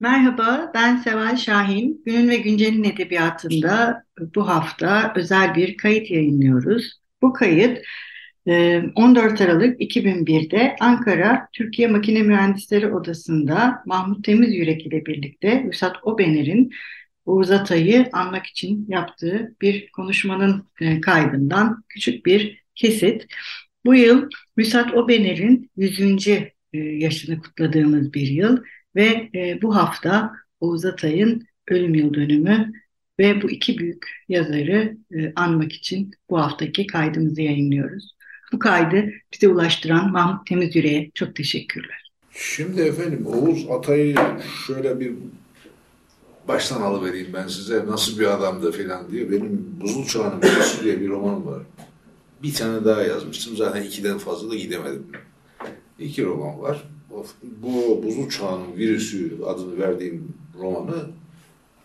Merhaba, ben Seval Şahin. Günün ve Güncel'in edebiyatında bu hafta özel bir kayıt yayınlıyoruz. Bu kayıt 14 Aralık 2001'de Ankara Türkiye Makine Mühendisleri Odası'nda Mahmut Temizyürek ile birlikte Vüsat Obener'in Oğuz Atay'ı anmak için yaptığı bir konuşmanın kaydından küçük bir kesit. Bu yıl Vüsat Obener'in 100. yaşını kutladığımız bir yıl ve bu hafta Oğuz Atay'ın ölüm yıl dönümü ve bu iki büyük yazarı anmak için bu haftaki kaydımızı yayınlıyoruz. Bu kaydı bize ulaştıran Mahmut Temizyürek'e çok teşekkürler. Şimdi efendim Oğuz Atay'ı şöyle bir baştan alıvereyim ben size. Nasıl bir adamdı falan diye. Benim Buzul Çağı'nın Virüsü diye bir roman var. Bir tane daha yazmıştım. Zaten 2'den fazla da gidemedim. 2 roman var. Bu Buzul Çağı'nın Virüsü adını verdiğim romanı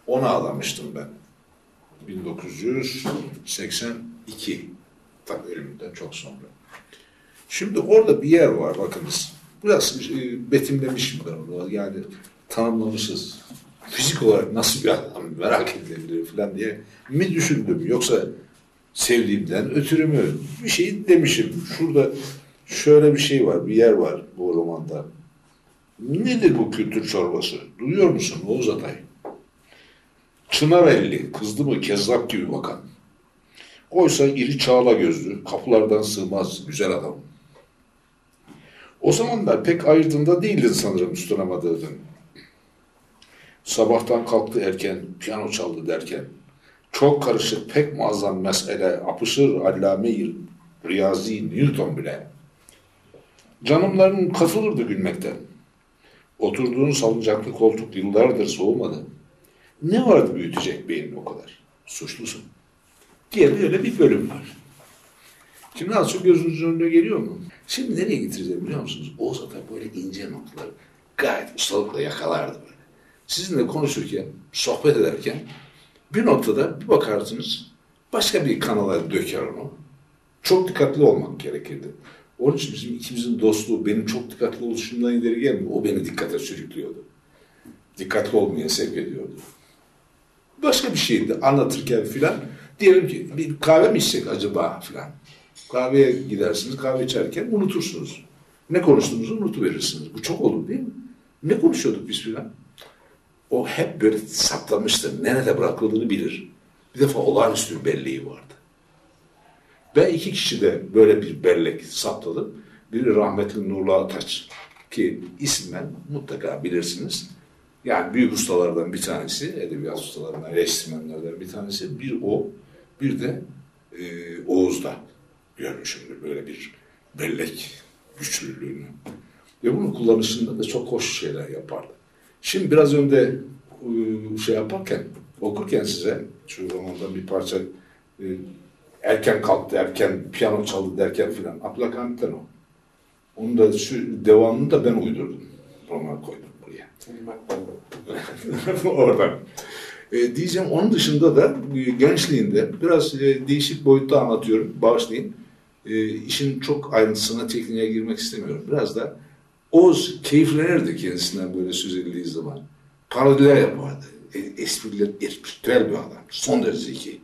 ona adamıştım ben. 1982 tam ölümünden çok sonra. Şimdi orada bir yer var bakınız. Biraz betimlemişim ben onu. Yani tanımlamışız. Fizik olarak nasıl bir adam merak edilebilir falan diye mi düşündüm? Yoksa sevdiğimden ötürü mü? Bir şey demişim. Şurada şöyle bir şey var. Bir yer var bu romanda. Nedir bu kültür çorbası? Duyuyor musun Oğuz Atay? Çınar elli, kızdı mı kezzap gibi bakan. Oysa iri çağla gözlü, kapılardan sığmaz güzel adam. O zamanlar pek ayırdığında değildin sanırım tutunamadığın. Sabahtan kalktı erken, piyano çaldı derken. Çok karışık pek muazzam mesele, apışır allame-i riyazi Newton bile. Canımların katılırdı gülmekten. Oturduğun salıncaklı koltuk yıllardır soğumadı. Ne vardı büyütecek beynini o kadar? Suçlusun. Diye böyle bir bölüm var. Şimdi az çok gözünüzün önüne geliyor mu? Şimdi nereye getireceğim biliyor musunuz? Oğuz Atay böyle ince noktaları gayet ustalıkla yakalardı böyle. Sizinle konuşurken, sohbet ederken bir noktada bir bakarsınız başka bir kanala döker onu. Çok dikkatli olmak gerekirdi. Onun için bizim ikimizin dostluğu benim çok dikkatli oluşumdan ileri gelmiyor. O beni dikkate sürüklüyordu. Dikkatli olmaya sevk ediyordu. Başka bir şeydi anlatırken filan. Diyelim ki bir kahve mi içsek acaba filan. Kahveye gidersiniz, kahve içerken unutursunuz. Ne konuştuğunuzu unutuverirsiniz. Bu çok olur değil mi? Ne konuşuyorduk biz filan? O hep böyle saklamıştır. Nerede bırakıldığını bilir. Bir defa olağanüstü belleği vardı. Ben 2 kişi de böyle bir bellek saptadım. Biri rahmetli Nurullah Ataç ki ismen mutlaka bilirsiniz. Yani büyük ustalardan bir tanesi, edebiyat ustalarından, eleştirmenlerden bir tanesi. Bir o, bir de Oğuz'da görmüşümdür böyle bir bellek güçlülüğünü. Ve bunun kullanışında da çok hoş şeyler yapardı. Şimdi biraz önde okurken size, şu romandan bir parça erken kalktı, erken piyano çaldı derken filan. Abdülhamit'ten o. Onun da şu devamını da ben uydurdum. Romana koydum. Oradan. Diyeceğim onun dışında da gençliğinde biraz değişik boyutta anlatıyorum. Bağışlayın. İşin çok ayrıntısına, tekniğe girmek istemiyorum. Biraz da Oğuz keyiflenirdi kendisinden böyle söz edildiği zaman. Parodiler yapardı. Espriler, espritüel bir adam. Son derece zeki.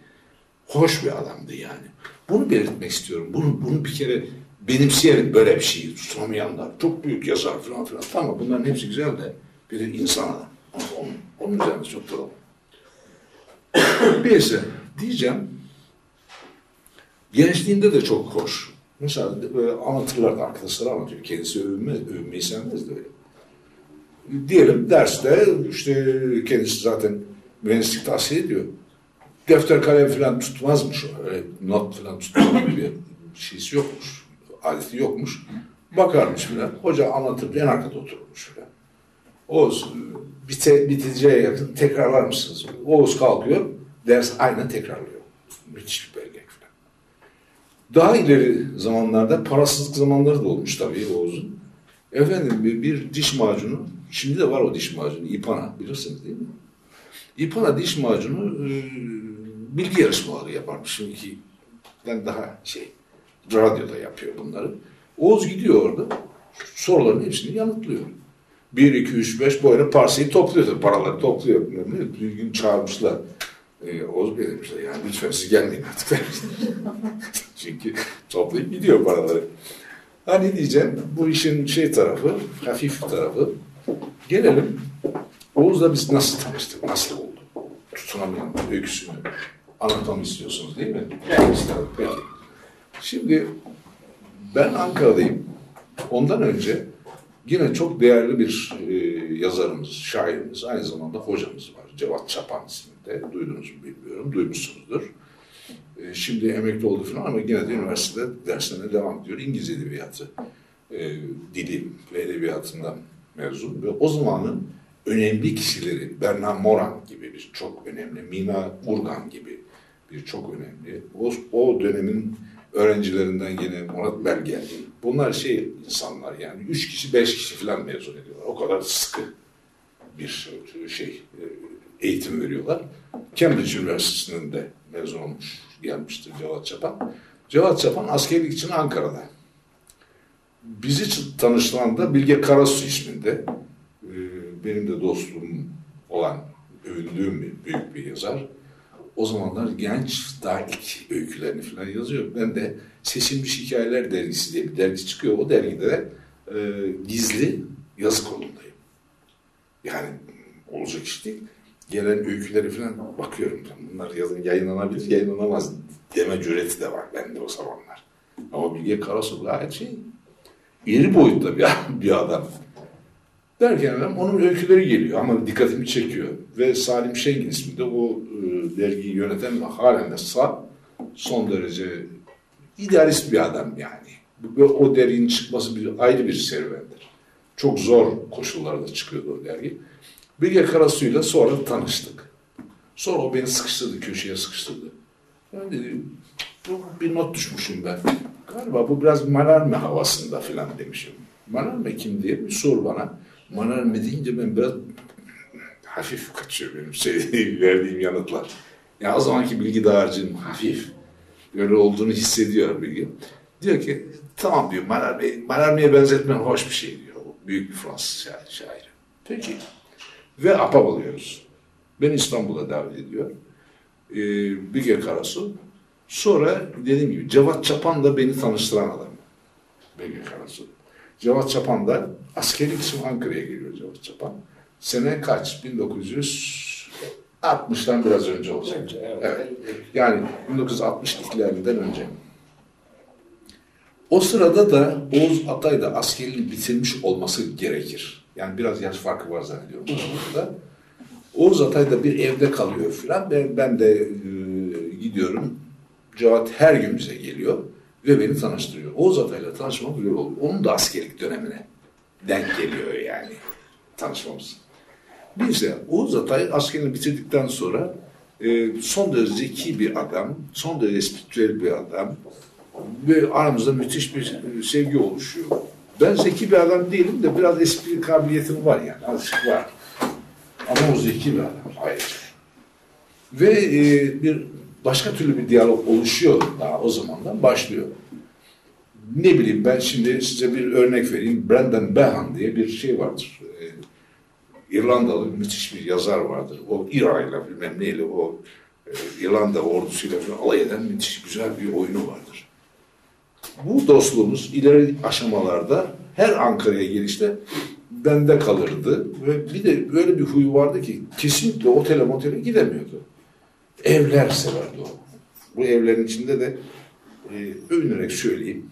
Hoş bir adamdı yani. Bunu belirtmek istiyorum. Bunu bir kere benimseyelim böyle bir şeyi sunamayanlar. Çok büyük yazar falan filan. Tamam bunların hepsi güzel de bir insan adam. Onun üzerinde çok duralım. Neyse diyeceğim. Gençliğinde de çok hoş. Mesela böyle anlatırlardı arkadaşlar anlatıyor. Kendisi övünmeyi sevmezdi öyle. Diyelim derste işte kendisi zaten mühendislik tavsiye ediyor. Defter kalem falan tutmazmış o. Öyle not falan tutmaz gibi. şeysi yokmuş, aleti yokmuş. Bakarmış filan. Hoca anlatıp en arkada oturmuş filan. Oğuz biteceğe yakın tekrarlar mısınız? Oğuz kalkıyor, ders aynen tekrarlıyor. Müthiş bir bellek filan. Daha ileri zamanlarda parasızlık zamanları da olmuş tabii Oğuz'un. Efendim bir diş macunu, şimdi de var o diş macunu, İpana bilirsiniz değil mi? İpana diş macunu bilgi yarışmaları yaparmış. Şimdikinden daha şey, radyoda yapıyor bunları. Oğuz gidiyor orada, soruların hepsini yanıtlıyor. 1, 2, 3, 5 boyuna parçayı topluyor, paraları topluyor. Bir gün çağırmışlar, Oğuz Bey demişler, yani lütfen siz gelmeyin artık. Çünkü toplayıp gidiyor paraları. Hani diyeceğim, bu işin şey tarafı, hafif tarafı. Gelelim, Oğuz'la biz nasıl tanıştık, nasıl oldu? Tutunamayan öyküsünü anlatalım istiyorsunuz değil mi? Yani istedim, peki. Şimdi ben Ankara'dayım. Ondan önce yine çok değerli bir yazarımız, şairimiz, aynı zamanda hocamız var. Cevat Çapan isminde. Duydunuz mu bilmiyorum, duymuşsunuzdur. Şimdi emekli oldu falan ama yine de üniversitede derslerine devam ediyor. İngiliz edebiyatı, dili ve edebiyatından mezun. Ve o zamanın önemli kişileri, Berna Moran gibi bir çok önemli, Mina Urgan gibi bir çok önemli, o dönemin öğrencilerinden yine Murat Belge. Bunlar şey insanlar yani 3 kişi 5 kişi falan mezun ediyorlar. O kadar sıkı bir şey eğitim veriyorlar. Cambridge Üniversitesi'nin de mezun olmuş gelmişti Cevat Çapan. Cevat Çapan askerlik için Ankara'da. Bizi tanıştıran da Bilge Karasu isminde benim de dostum olan övündüğüm büyük bir yazar. O zamanlar genç, daha ilk öykülerini falan yazıyor. Ben de Seçilmiş Hikayeler Dergisi diye bir dergi çıkıyor. O dergide de gizli yazı kolundayım. Yani olacak iş değil. Gelen öyküleri falan bakıyorum. Bunlar yazın yayınlanabilir, yayınlanamaz deme cüreti de var bende o zamanlar. Ama Bilge Karasu gayet şey, iri boyutta bir adam. Derken ben onun öyküleri geliyor ama dikkatimi çekiyor. Ve Salim Şengin isminde o dergiyi yöneten ve halen de son derece idealist bir adam yani. Ve o derginin çıkması ayrı bir serüvendir. Çok zor koşullarda çıkıyordu o dergi. Bilge Karasu'yla sonra tanıştık. Sonra o beni sıkıştırdı, köşeye sıkıştırdı. Ben dedim, bir not düşmüşüm ben. Galiba bu biraz Mallarmé havasında falan demişim. Mallarmé kim diye bir soru bana. Mallarmé deyince ben biraz hafif kaçıyor benim verdiğim yanıtlar. Ya o zamanki bilgi dağarcığım hafif. Böyle olduğunu hissediyor bilgi. Diyor ki tamam diyor Mallarmé'ye benzetmen hoş bir şey diyor. Büyük bir Fransız şairi. Peki. Ve ahbap oluyoruz. Beni İstanbul'a davet ediyor. Bilge Karasu. Sonra dediğim gibi Cevat Çapan da beni tanıştıran adam. Bilge Karasu. Cevat Çapan da askerlik için Ankara'ya geliyor Cevat Çapan. Sene kaç? 1960'dan biraz önce olacak. Evet. Yani 1962'lerden önce. O sırada da Oğuz Atay da askerliğini bitirmiş olması gerekir. Yani biraz yaş farkı var zannediyorum. Oğuz Atay da bir evde kalıyor filan. Ben de gidiyorum. Cevat her gün bize geliyor ve beni tanıştırıyor. Oğuz Atay'la tanışmak böyle oldu. Onun da askerlik dönemine denk geliyor yani. Tanışmamız. Neyse Oğuz Atay askerini bitirdikten sonra son derece zeki bir adam, son derece spiritüel bir adam ve aramızda müthiş bir sevgi oluşuyor. Ben zeki bir adam değilim de biraz espri kabiliyetim var yani azıcık var. Ama o zeki bir adam ayrıca. Ve bir başka türlü bir diyalog oluşuyor daha o zamandan başlıyor. Ne bileyim ben şimdi size bir örnek vereyim. Brendan Behan diye bir şey vardır. İrlandalı müthiş bir yazar vardır. O İra'yla bilmem neyle o İrlanda ordusuyla falan alay eden müthiş güzel bir oyunu vardır. Bu dostluğumuz ileri aşamalarda her Ankara'ya gelişte bende kalırdı. Ve bir de böyle bir huyu vardı ki kesinlikle otele motele gidemiyordu. Evler severdi o. Bu evlerin içinde de övünerek söyleyeyim.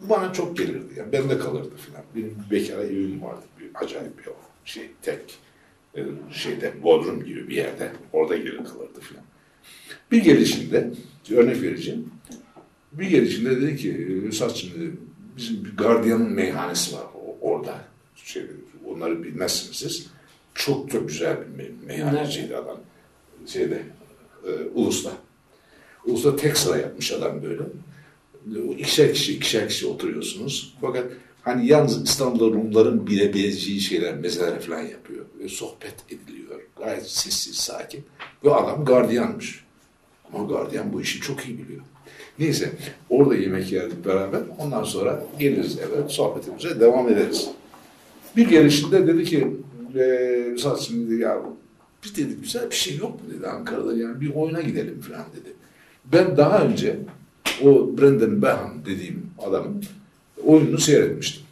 Bana çok gelirdi. Yani bende kalırdı filan. Benim bir bekara evim vardı. Bir acayip bir şey tek şeyde bodrum gibi bir yerde orada geri kalırdı filan. Bir gelişinde örnek vereceğim. Bir gelişinde dedi ki, Esatçım dedi, bizim bir gardiyanın meyhanesi var orada. Şey, onları bilmezsiniz siz. Çok da güzel bir meyhaneciydi adam. Şeyde, Ulus'ta. Ulus'ta tek sıra yapmış adam böyle. İkişer kişi oturuyorsunuz. Fakat hani yalnız İstanbul'da Rumların bilebileceği şeyler, mezeler falan yapıyor. Ve sohbet ediliyor. Gayet sessiz, sakin. Ve adam gardiyanmış. Ama gardiyan bu işi çok iyi biliyor. Neyse, orada yemek yerdik beraber. Ondan sonra geliriz eve, sohbetimize devam ederiz. Bir gelişinde dedi ki, Satsın dedi, ya biz dedi güzel bir şey yok mu dedi Ankara'da, yani bir oyuna gidelim falan dedi. Ben daha önce o Brendan Behan dediğim adamın oyununu seyretmiştim.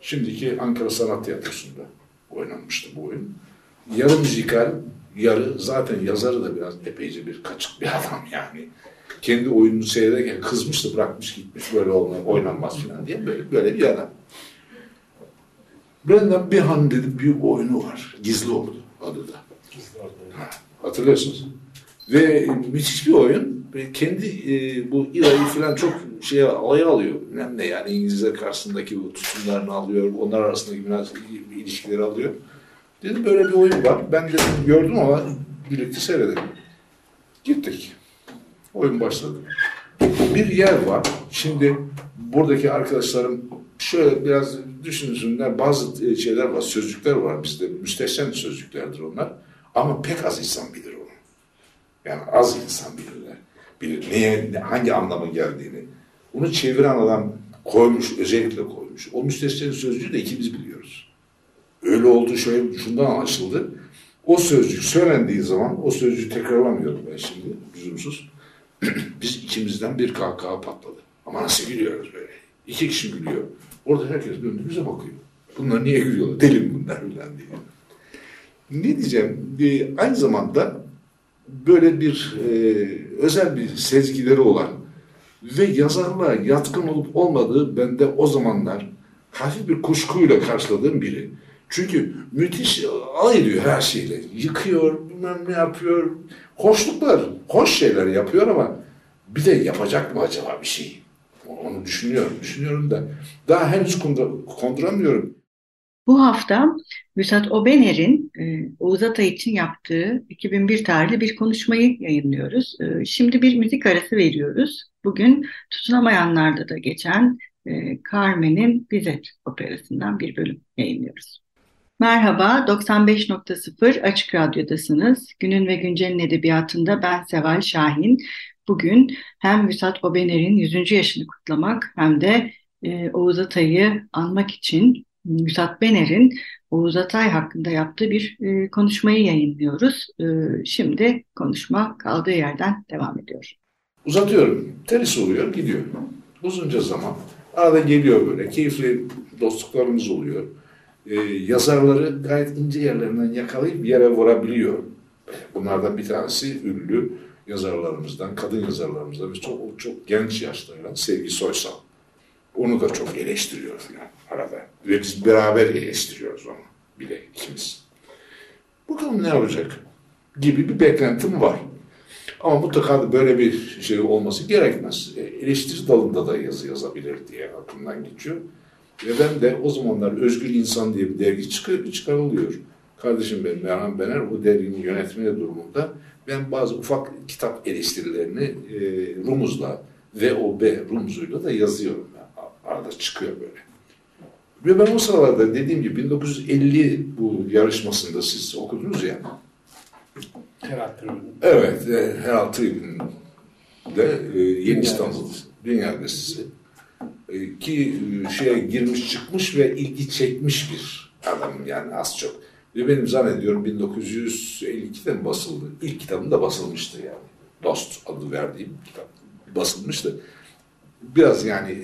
Şimdiki Ankara Sanat Tiyatrosu'nda oynanmıştı bu oyun. Yarı müzikal, yarı, zaten yazarı da biraz epeyce bir kaçık bir adam yani. Kendi oyununu seyrederken kızmıştı, bırakmış gitmiş, böyle oynanmaz falan diye böyle bir adam. Brendan Behan dedi bir oyunu var, Gizli Ordu adı da. Hatırlıyorsunuz. Ve müthiş bir oyun. Kendi bu İra'yı falan çok şeye alaya alıyor. Önemli yani, İngilizler karşısındaki bu tutumlarını alıyor, onlar arasındaki ilişkileri alıyor. Dedim böyle bir oyun var. Ben de gördüm ama birlikte seyredelim. Gittik. Oyun başladı. Bir yer var. Şimdi buradaki arkadaşlarım şöyle biraz düşünsünler, bazı şeyler var, sözcükler var bizde. Müstehcen sözcüklerdir onlar. Ama pek az insan bilir onu. Yani az insan bilirler. Bilir neye, hangi anlama geldiğini. Onu çeviren adam koymuş, özellikle koymuş. O müstehcen sözcüğü de ikimiz biliyoruz. Öyle oldu, şöyle şundan anlaşıldı. O sözcük söylendiği zaman, o sözcüğü tekrarlamıyorum ben şimdi, lüzumsuz. Biz ikimizden bir kahkaha patladı. Ama nasıl gülüyoruz böyle? İki kişi gülüyor. Orada herkes önümüze bakıyor. Bunlar niye gülüyorlar? Deli mi bunlar falan diye. Ne diyeceğim? Aynı zamanda böyle bir özel bir sezgileri olan ve yazarlığa yatkın olup olmadığı bende o zamanlar hafif bir kuşkuyla karşıladığım biri. Çünkü müthiş alay ediyor her şeyle. Yıkıyor, bilmem ne yapıyor. Hoşluklar, hoş şeyler yapıyor ama bir de yapacak mı acaba bir şey? Onu düşünüyorum da daha henüz konduramıyorum. Bu hafta Vüsat Obener'in Oğuz Atay için yaptığı 2001 tarihli bir konuşmayı yayınlıyoruz. Şimdi bir müzik arası veriyoruz. Bugün Tutunamayanlar'da da geçen Carmen'in Bizet operasından bir bölüm yayınlıyoruz. Merhaba, 95.0 Açık Radyo'dasınız. Günün ve Güncel'in edebiyatında ben Seval Şahin. Bugün hem Vüsat Obener'in 100. yaşını kutlamak hem de Oğuz Atay'ı anmak için Vüsat Bener'in Oğuz Atay hakkında yaptığı bir konuşmayı yayınlıyoruz. Şimdi konuşma kaldığı yerden devam ediyor. Uzatıyorum, terisi oluyor, gidiyor. Uzunca zaman. Arada geliyor böyle, keyifli dostluklarımız oluyor. Yazarları gayet ince yerlerinden yakalayıp bir yere vurabiliyor. Bunlardan bir tanesi ünlü yazarlarımızdan, kadın yazarlarımızdan ve çok genç yaşlarıyla Sevgi Soysal. Onu da çok eleştiriyoruz yani arada. Ve biz beraber eleştiriyoruz onu bile ikimiz. Bakalım ne olacak gibi bir beklentim var. Ama mutlaka da böyle bir şey olması gerekmez. Eleştiri dalında da yazı yazabilir diye aklımdan geçiyor. Ve ben de o zamanlar Özgür İnsan diye bir dergi çıkarılıyor. Kardeşim benim Erhan Bener bu derginin yönetmeni durumunda ben bazı ufak kitap eleştirilerini Rumuz'la VOB Rumuz'uyla da yazıyorum. Yani arada çıkıyor böyle. Ve ben o sıralarda dediğim gibi 1950 bu yarışmasında siz okudunuz ya. Her 6 yılında. Evet, her 6 yılında Yeni İstanbul Dünya Gazetesi ki şeye girmiş çıkmış ve ilgi çekmiş bir adam yani az çok. Ve benim zannediyorum 1952'de mi basıldı? İlk kitabım da basılmıştı yani. Dost adı verdiğim kitap basılmıştı. Biraz yani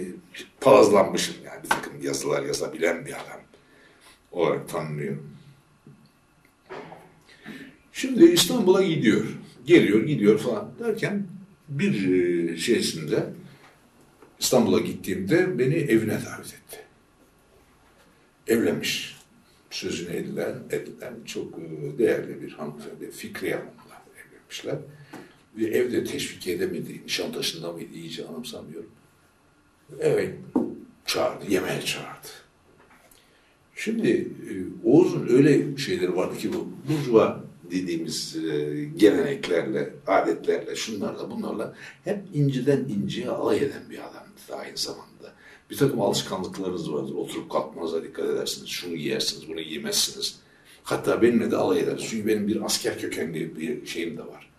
palazlanmışım yani bir takım yazılar yazabilen bir adam olarak tanınıyorum. Şimdi İstanbul'a gidiyor. Geliyor, gidiyor falan derken bir şeysinde İstanbul'a gittiğimde beni evine davet etti. Evlenmiş. Sözünü edilen çok değerli bir hanımefendi Fikriye Hanım'la evlenmişler. ve evde teşvik edemedi. Nişantaşı'nda mıydı, iyice anımsamıyorum. Evet, çağırdı, yemeğe çağırdı. Şimdi Oğuz'un öyle şeyleri vardı ki bu burjuva dediğimiz geleneklerle, adetlerle, şunlarla, bunlarla hep inciden inceye alay eden bir adamdı da aynı zamanda. Bir takım alışkanlıklarınız vardır. Oturup kalkmanıza dikkat edersiniz. Şunu giyersiniz, bunu giymezsiniz. Hatta benimle de alay edersiniz. Çünkü benim bir asker kökenli bir şeyim de var.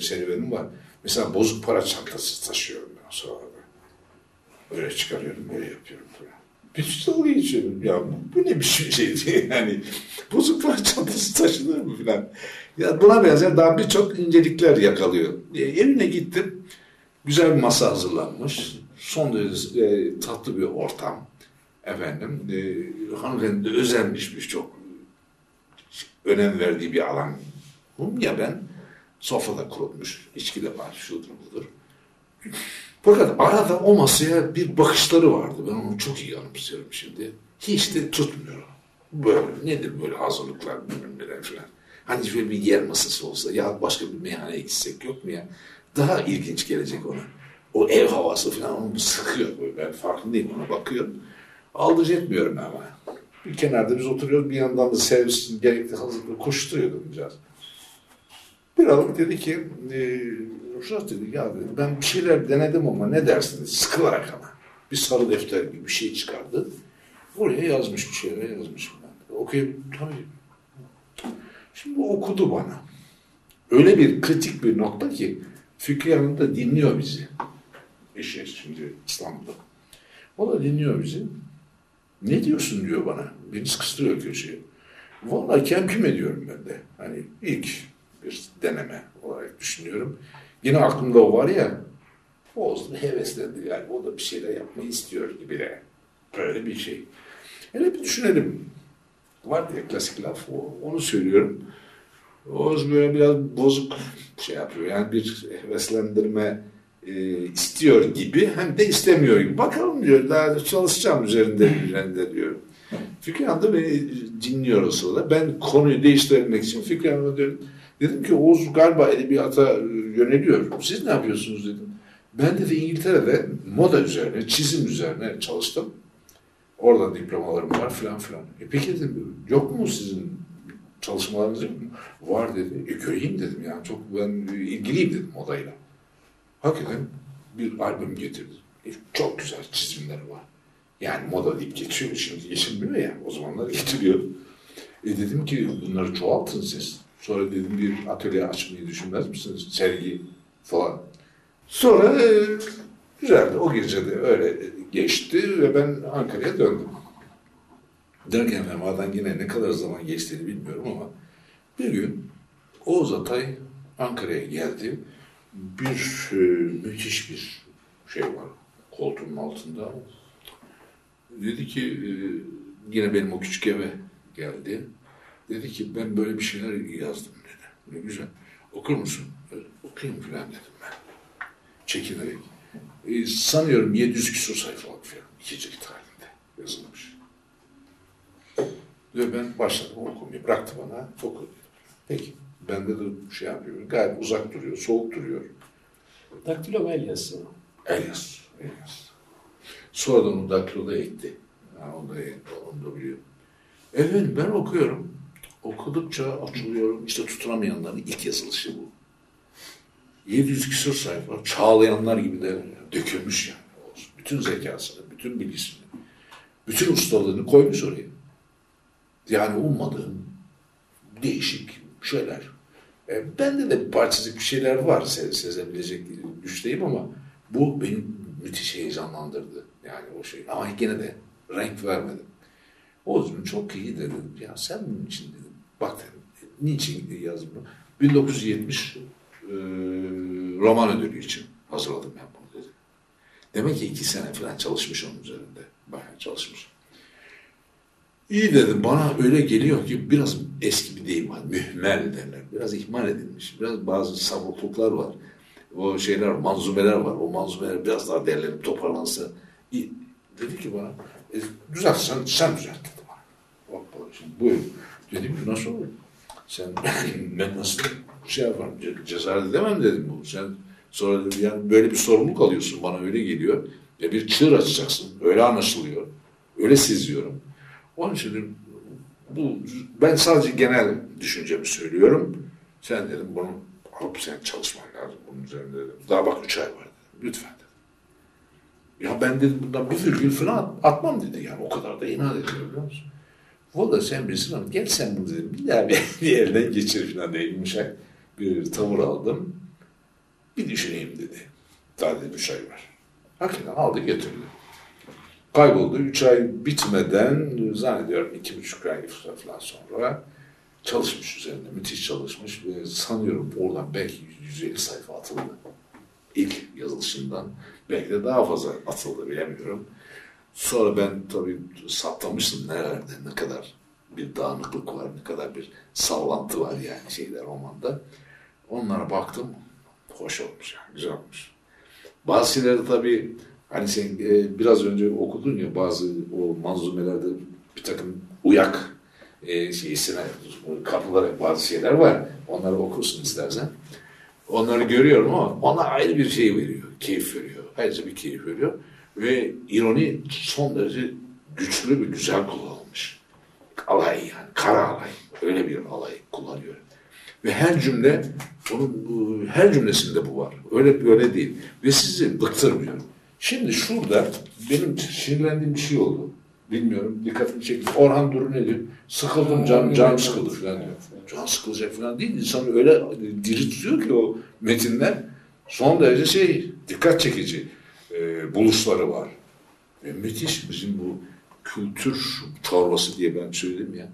Serüvenim var. Mesela bozuk para çantası taşıyorum ben o sırada. Öyle çıkarıyorum, öyle yapıyorum falan. Bir dalga geçiyorum. Ya bu ne bir şeydi yani. Bozuk para çantası taşınır mı falan. Ya buna benzer daha birçok incelikler yakalıyor. Evine gittim. Güzel bir masa hazırlanmış. Son derece tatlı bir ortam. Efendim, hanımefendi de özenmişmiş, çok önem verdiği bir alan. Ya ben sofrada kurulmuş, içki de var, şudur budur. Fakat arada o masaya bir bakışları vardı. Ben onu çok iyi anımsıyorum şimdi. Hiç de tutmuyor. Böyle nedir böyle hazırlıklar, bilmem falan. Hani şöyle bir yer masası olsa ya başka bir meyhaneye gitsek yok mu ya? Daha ilginç gelecek ona. O ev havası falan onu sıkıyor. Ben farkındayım, ona bakıyorum. Aldırış etmiyorum ama. Bir kenarda biz oturuyoruz. Bir yandan da servisin gerekli hazırlığı koşturuyordum biraz. Bir adam dedi ki, Ruşat dedi, ya dedi, ben bir şeyler denedim ama ne dersiniz? Sıkılarak ama. Bir sarı defter gibi bir şey çıkardı. Oraya yazmış bir şeyler yazmış. Okuyayım tabii. Şimdi okudu bana. Öyle bir kritik bir nokta ki Fikriye Hanım da dinliyor bizi. Eşi şimdi İstanbul'da. O da dinliyor bizi. Ne diyorsun diyor bana. Beni kıstırıyor köşeye. Vallahi kemküm ediyorum ben de. Hani ilk bir deneme olarak düşünüyorum. Yine aklımda o var ya. Oğuz da heveslendi yani. O da bir şeyler yapmayı istiyor gibi de. Böyle bir şey. Hele bir düşünelim. Var diye klasik laf. Onu söylüyorum. Oğuz böyle biraz bozuk şey yapıyor. Yani bir heveslendirme istiyor gibi hem de istemiyor gibi. Bakalım diyor, daha çalışacağım üzerinde diyor. Fikri Hanım da beni dinliyor o sırada. Ben konuyu değiştirmek için Fikri Hanım'a diyorum. Dedim ki Oğuz galiba edebiyata yöneliyor. Siz ne yapıyorsunuz dedim. Ben dedi İngiltere'de moda üzerine, çizim üzerine çalıştım. Oradan diplomalarım var filan filan. Peki dedim, yok mu sizin çalışmalarınız yok mu? Var dedi. Göreyim dedim yani. Çok ben ilgiliyim dedim modayla. Hakikaten bir albüm getirdi. Çok güzel çizimleri var. Yani moda deyip geçiyor. Şimdi geçilmiyor ya. O zamanlar getiriyor. Dedim ki bunları çoğaltın siz. Sonra dedim bir atölye açmayı düşünmez misiniz? Sergi falan. Sonra güzeldi. O gece de öyle geçti ve ben Ankara'ya döndüm. Derken Mema'dan yine ne kadar zaman geçtiğini bilmiyorum ama bir gün Oğuz Atay Ankara'ya geldi. Bir müthiş bir şey var koltuğunun altında. Dedi ki yine benim o küçük eve geldi. Dedi ki ben böyle bir şeyler yazdım dedi. Ne güzel. Okur musun? Okuyayım filan dedim ben. Çekinerek. Sanıyorum 700 küsur sayfalık filan. 2 cilt halinde yazılmış. Ve ben başladım okumayı. Bıraktı bana. Oku dedi. Peki. Ben de şey yapıyorum. Gayet uzak duruyor. Soğuk duruyor. Daktilo mu el yazısı? El yazısı. Sonradan onu daktilo da ekti. Yani onu da biliyorum. Efendim ben okuyorum. Okudukça açılıyorum. İşte tutunamayanların ilk yazılışı bu. 700 küsur sayfa. Çağlayanlar gibi de dökülmüş yani. Bütün zekasını, bütün bilgisini, bütün ustalığını koymuş oraya. Yani ummadığım değişik şeyler. Bende de bir parçacık bir şeyler var sezebilecek güçteyim ama bu beni müthiş heyecanlandırdı. Yani o şey. Ama gene de renk vermedim. Oğuz'un çok iyi dedim. Ya sen bunun için dedim. Bak dedim. Niçin yazdım bunu? 1970 roman ödülü için hazırladım ben bunu dedim. Demek ki 2 sene falan çalışmış onun üzerinde. Bayağı çalışmış. İyi dedim, bana öyle geliyor ki biraz eski bir deyim var, mühmel derler. Biraz ihmal edilmiş, biraz bazı sabokluklar var. O şeyler, manzumeler var. O manzumeler biraz daha derlenip toparlansa. İyi. Dedi ki bana, düzeltsen sen düzelt dedi bana. Bak bana şimdi buyur. Dedim ki nasıl olur? Sen ben nasıl şey yaparım, cesaret edemem dedim bunu. Sen sonra dedim, yani böyle bir sorumluluk alıyorsun, bana öyle geliyor. Bir çığır açacaksın, öyle anlaşılıyor. Öyle seziyorum. Onun için bu, ben sadece genel düşüncemi söylüyorum. Sen dedim bunu alıp sen çalışman lazım bunun üzerinde dedim. Daha bak 3 ay var dedim, lütfen dedim. Ya ben dedim bundan bir virgül falan atmam dedi. Yani o kadar da inat ediyor biliyor musun? Valla sen birisi lan gel sen bunu dedim. Bir daha bir yerden geçir falan diye yumuşak bir tavır aldım. Bir düşüneyim dedi. Daha dedi 3 ay var. Hakikaten aldı götürdü. Kayboldu. 3 ay bitmeden zannediyorum 2,5 ay falan sonra çalışmış üzerinde. Müthiş çalışmış ve sanıyorum oradan belki 150 sayfa atıldı. İlk yazılışından belki de daha fazla atıldı bilemiyorum. Sonra ben tabii saptamıştım nerede ne kadar bir dağınıklık var, ne kadar bir sallantı var yani şeyler romanda. Onlara baktım, hoş olmuş yani, güzel olmuş. Bazı şeyleri tabii hani sen biraz önce okudun ya bazı o manzumelerde bir takım uyak şeysine kapılara bazı şeyler var. Onları okursun istersen. Onları görüyorum ama ona ayrı bir şey veriyor, keyif veriyor. Ayrıca bir keyif veriyor. Ve ironi son derece güçlü ve güzel kullanılmış. Alay yani, kara alay. Öyle bir alay kullanıyor. Ve her cümle, onun her cümlesinde bu var. Öyle böyle değil. Ve sizi bıktırmıyor. Şimdi şurada benim sinirlendiğim bir şey oldu. Bilmiyorum, dikkatimi çekti. Orhan Duru ne diyor? Sıkıldım, canım sıkıldı falan diyor. Can sıkılacak falan değil. İnsanı öyle diri tutuyor ki o metinler son derece şey, dikkat çekici. Buluşları var. Müthiş bizim bu kültür çorbası diye ben söyledim ya.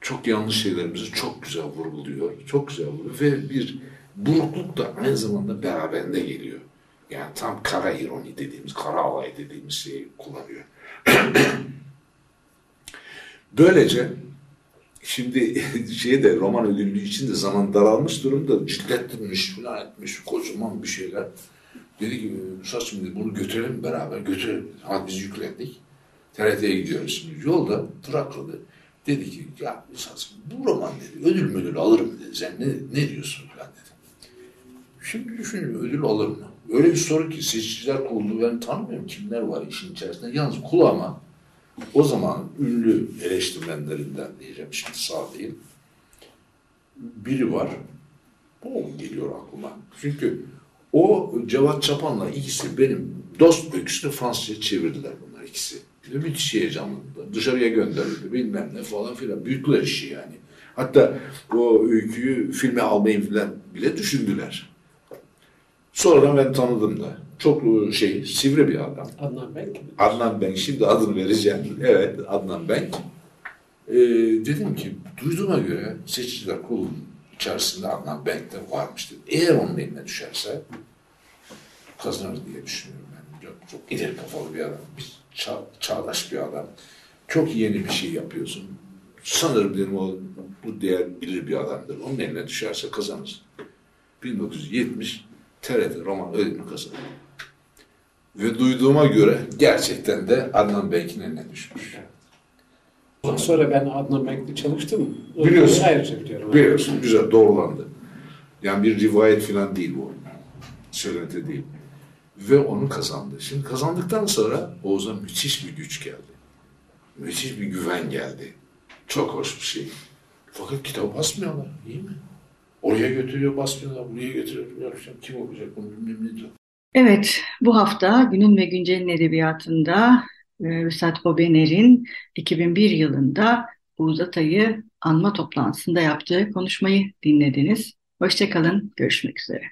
Çok yanlış şeylerimizi çok güzel vurguluyor. Çok güzel vurguluyor ve bir burukluk da aynı zamanda beraberinde geliyor. Yani tam kara ironi dediğimiz, kara alay dediğimiz şeyi kullanıyor. Böylece şimdi şeyde roman ödüllüğü için de zaman daralmış durumda ciddettirmiş falan etmiş kocaman bir şeyler. Dedi ki saçma dedi bunu götürelim beraber götürelim. Hadi biz yüklendik. TRT'ye gidiyoruz şimdi. Yolda durakladı. Dedi ki ya saçma bu roman dedi ödül alırım dedi. Sen ne diyorsun falan dedi. Şimdi düşünün ödül alır mı? Öyle bir soru ki seçiciler kurulu ben tanımıyorum kimler var işin içerisinde. Yalnız kulağıma o zaman ünlü eleştirmenlerinden diyeceğim şimdi sağ değil. Biri var. O geliyor aklıma. Çünkü o Cevat Çapan'la ikisi benim dost öyküsünü Fransızca çevirdiler bunlar ikisi. Müthiş heyecanlandılar. Dışarıya gönderildi bilmem ne falan filan. Büyükler işi yani. Hatta o öyküyü filme almayı filan bile düşündüler. Sonradan ben tanıdım da. Çok şey sivri bir adam. Adnan Benk. Adnan Benk. Şimdi adını vereceğim. Evet Adnan Benk. Dedim ki duyduğuma göre seçiciler kurulu içerisinde Adnan Benk de varmış dedim. Eğer onun eline düşerse kazanır diye düşünüyorum ben. Çok ileri kafalı bir adam. Bir çağdaş bir adam. Çok yeni bir şey yapıyorsun. Sanırım dedim o bu değer bilir bir adamdır. Onun eline düşerse kazanır. 1970 TRT roman ödülünü kazandı. Ve duyduğuma göre gerçekten de Adnan Benk'in eline düşmüş. Sonra ben Adnan Benk'le çalıştım. Biliyorsun. Ayrıca biliyorum. Biliyorsun. Güzel. Doğrulandı. Yani bir rivayet falan değil bu. Söylenti değil. Ve onu kazandı. Şimdi kazandıktan sonra Oğuz'a müthiş bir güç geldi. Müthiş bir güven geldi. Çok hoş bir şey. Fakat kitabı basmıyorlar. İyi mi? Oraya götürüyor, basmıyorlar. Buraya götürüyor. Kim okuyacak bunu bilmem ne diyor. Evet. Bu hafta günün ve güncelin edebiyatında Vüsat Bobener'in 2001 yılında Oğuz Atay'ı anma toplantısında yaptığı konuşmayı dinlediniz. Hoşça kalın, görüşmek üzere.